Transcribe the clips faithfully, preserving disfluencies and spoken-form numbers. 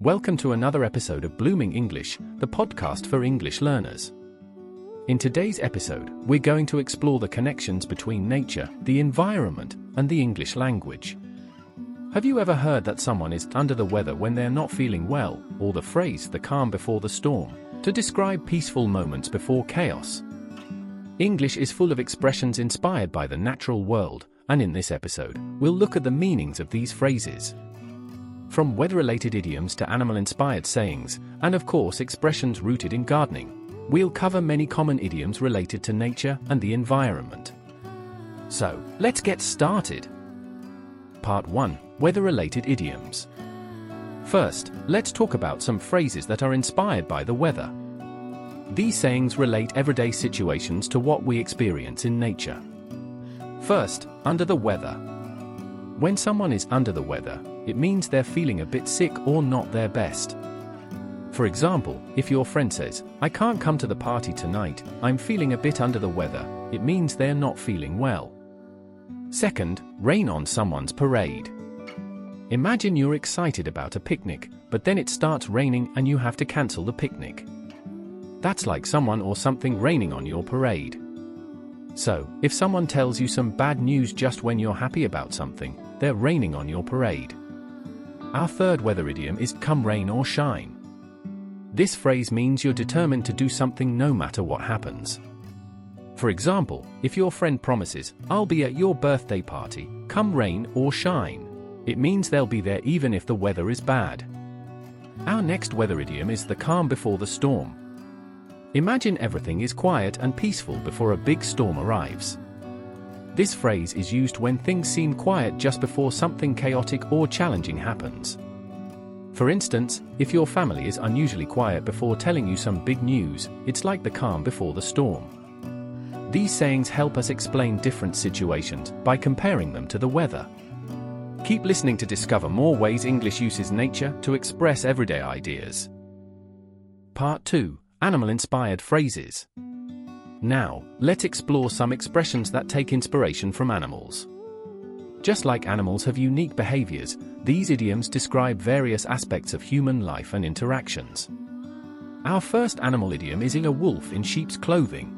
Welcome to another episode of Blooming English, the podcast for English learners. In today's episode, we're going to explore the connections between nature, the environment, and the English language. Have you ever heard that someone is under the weather when they're not feeling well, or the phrase "the calm before the storm," to describe peaceful moments before chaos? English is full of expressions inspired by the natural world, and in this episode, we'll look at the meanings of these phrases. From weather-related idioms to animal-inspired sayings, and of course expressions rooted in gardening, we'll cover many common idioms related to nature and the environment. So, let's get started! Part one. Weather-related idioms. First, let's talk about some phrases that are inspired by the weather. These sayings relate everyday situations to what we experience in nature. First, under the weather. When someone is under the weather, it means they're feeling a bit sick or not their best. For example, if your friend says, "I can't come to the party tonight, I'm feeling a bit under the weather," it means they're not feeling well. Second, rain on someone's parade. Imagine you're excited about a picnic, but then it starts raining and you have to cancel the picnic. That's like someone or something raining on your parade. So, if someone tells you some bad news just when you're happy about something, they're raining on your parade. Our third weather idiom is come rain or shine. This phrase means you're determined to do something no matter what happens. For example, if your friend promises, "I'll be at your birthday party, come rain or shine," it means they'll be there even if the weather is bad. Our next weather idiom is the calm before the storm. Imagine everything is quiet and peaceful before a big storm arrives. This phrase is used when things seem quiet just before something chaotic or challenging happens. For instance, if your family is unusually quiet before telling you some big news, it's like the calm before the storm. These sayings help us explain different situations by comparing them to the weather. Keep listening to discover more ways English uses nature to express everyday ideas. Part two. Animal-inspired phrases. Now, let's explore some expressions that take inspiration from animals. Just like animals have unique behaviors, these idioms describe various aspects of human life and interactions. Our first animal idiom is a wolf in sheep's clothing.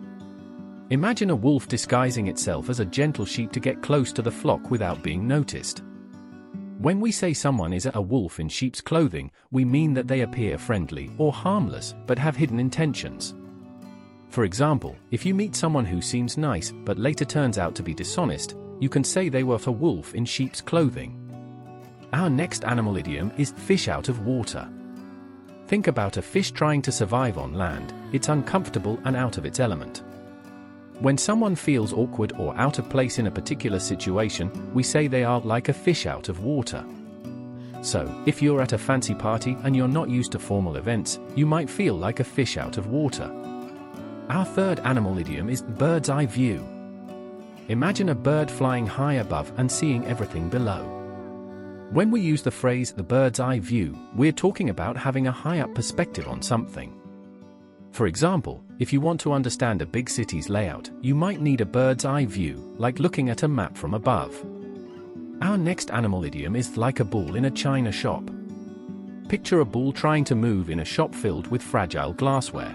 Imagine a wolf disguising itself as a gentle sheep to get close to the flock without being noticed. When we say someone is a wolf in sheep's clothing, we mean that they appear friendly or harmless but have hidden intentions. For example, if you meet someone who seems nice but later turns out to be dishonest, you can say they were a wolf in sheep's clothing. Our next animal idiom is fish out of water. Think about a fish trying to survive on land. It's uncomfortable and out of its element. When someone feels awkward or out of place in a particular situation, we say they are like a fish out of water. So, if you're at a fancy party and you're not used to formal events, you might feel like a fish out of water. Our third animal idiom is bird's eye view. Imagine a bird flying high above and seeing everything below. When we use the phrase the bird's eye view, we're talking about having a high-up perspective on something. For example, if you want to understand a big city's layout, you might need a bird's eye view, like looking at a map from above. Our next animal idiom is like a bull in a china shop. Picture a bull trying to move in a shop filled with fragile glassware.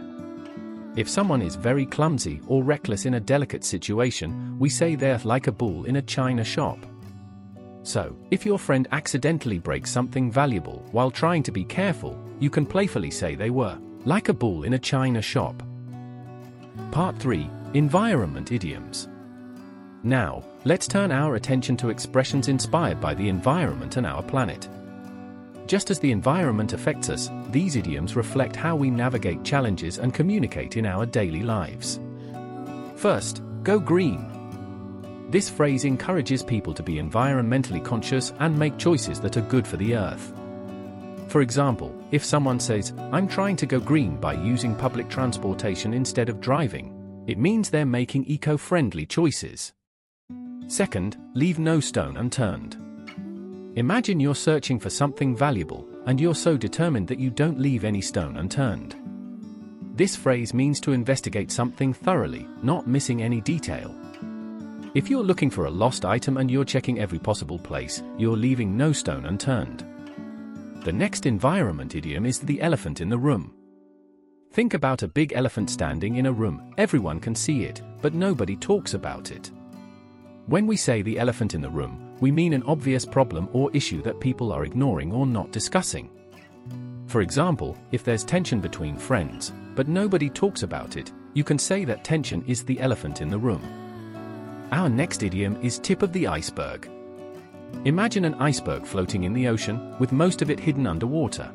If someone is very clumsy or reckless in a delicate situation, we say they're like a bull in a china shop. So, if your friend accidentally breaks something valuable while trying to be careful, you can playfully say they were like a bull in a china shop. Part three. Environment idioms. Now, let's turn our attention to expressions inspired by the environment and our planet. Just as the environment affects us, these idioms reflect how we navigate challenges and communicate in our daily lives. First, go green. This phrase encourages people to be environmentally conscious and make choices that are good for the earth. For example, if someone says, "I'm trying to go green by using public transportation instead of driving," it means they're making eco-friendly choices. Second, leave no stone unturned. Imagine you're searching for something valuable, and you're so determined that you don't leave any stone unturned. This phrase means to investigate something thoroughly, not missing any detail. If you're looking for a lost item and you're checking every possible place, you're leaving no stone unturned. The next environment idiom is the elephant in the room. Think about a big elephant standing in a room. Everyone can see it, but nobody talks about it. When we say the elephant in the room, we mean an obvious problem or issue that people are ignoring or not discussing. For example, if there's tension between friends, but nobody talks about it, you can say that tension is the elephant in the room. Our next idiom is tip of the iceberg. Imagine an iceberg floating in the ocean, with most of it hidden underwater.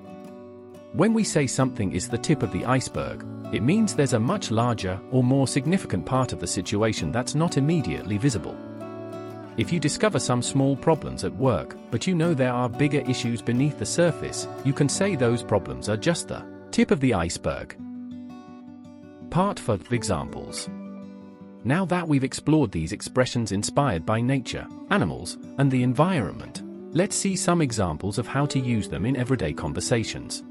When we say something is the tip of the iceberg, it means there's a much larger or more significant part of the situation that's not immediately visible. If you discover some small problems at work, but you know there are bigger issues beneath the surface, you can say those problems are just the tip of the iceberg. Part five examples. Now that we've explored these expressions inspired by nature, animals, and the environment, let's see some examples of how to use them in everyday conversations.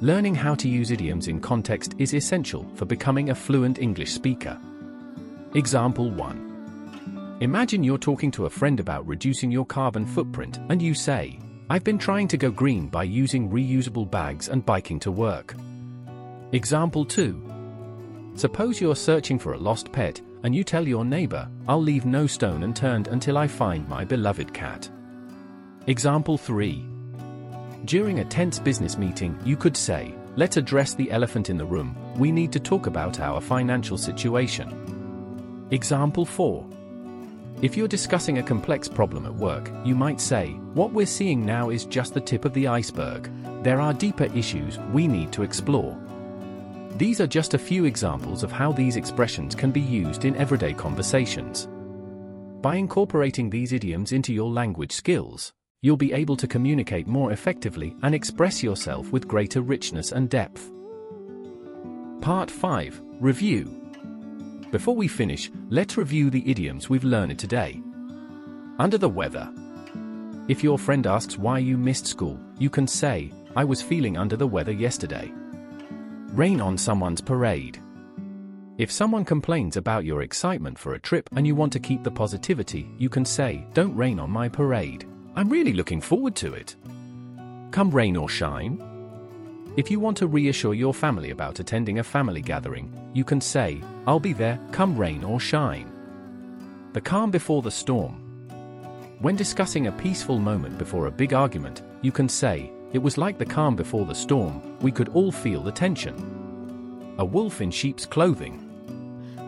Learning how to use idioms in context is essential for becoming a fluent English speaker. Example one. Imagine you're talking to a friend about reducing your carbon footprint, and you say, "I've been trying to go green by using reusable bags and biking to work." Example two. Suppose you're searching for a lost pet, and you tell your neighbor, "I'll leave no stone unturned until I find my beloved cat." Example three. During a tense business meeting, you could say, "Let's address the elephant in the room. We need to talk about our financial situation." Example four. If you're discussing a complex problem at work, you might say, "What we're seeing now is just the tip of the iceberg. There are deeper issues we need to explore." These are just a few examples of how these expressions can be used in everyday conversations. By incorporating these idioms into your language skills, you'll be able to communicate more effectively and express yourself with greater richness and depth. Part five. Review. Before we finish, let's review the idioms we've learned today. Under the weather. If your friend asks why you missed school, you can say, "I was feeling under the weather yesterday." Rain on someone's parade. If someone complains about your excitement for a trip and you want to keep the positivity, you can say, "Don't rain on my parade. I'm really looking forward to it." Come rain or shine. If you want to reassure your family about attending a family gathering, you can say, "I'll be there, come rain or shine." The calm before the storm. When discussing a peaceful moment before a big argument, you can say, "It was like the calm before the storm, we could all feel the tension." A wolf in sheep's clothing.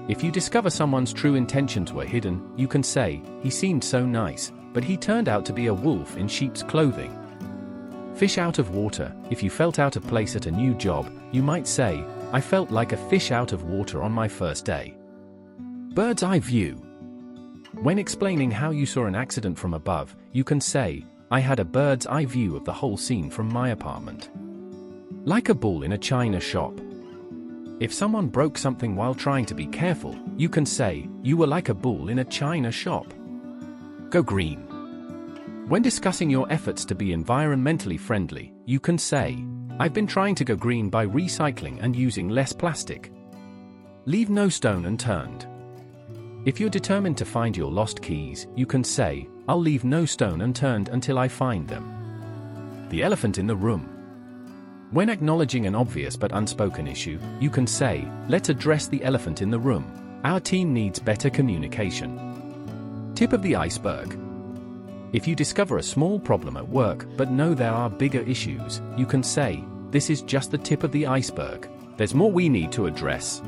If you discover someone's true intentions were hidden, you can say, "He seemed so nice, but he turned out to be a wolf in sheep's clothing." Fish out of water. If you felt out of place at a new job, you might say, "I felt like a fish out of water on my first day." Bird's eye view. When explaining how you saw an accident from above, you can say, "I had a bird's eye view of the whole scene from my apartment." Like a bull in a china shop. If someone broke something while trying to be careful, you can say, "You were like a bull in a china shop." Go green. When discussing your efforts to be environmentally friendly, you can say, "I've been trying to go green by recycling and using less plastic." Leave no stone unturned. If you're determined to find your lost keys, you can say, "I'll leave no stone unturned until I find them." The elephant in the room. When acknowledging an obvious but unspoken issue, you can say, "Let's address the elephant in the room. Our team needs better communication." Tip of the iceberg. If you discover a small problem at work but know there are bigger issues, you can say, "This is just the tip of the iceberg. There's more we need to address."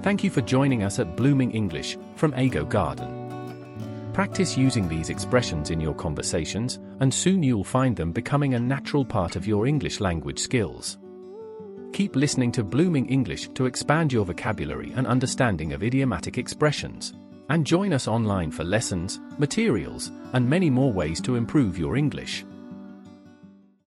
Thank you for joining us at Blooming English from Eigo Garden. Practice using these expressions in your conversations, and soon you'll find them becoming a natural part of your English language skills. Keep listening to Blooming English to expand your vocabulary and understanding of idiomatic expressions. And join us online for lessons, materials, and many more ways to improve your English.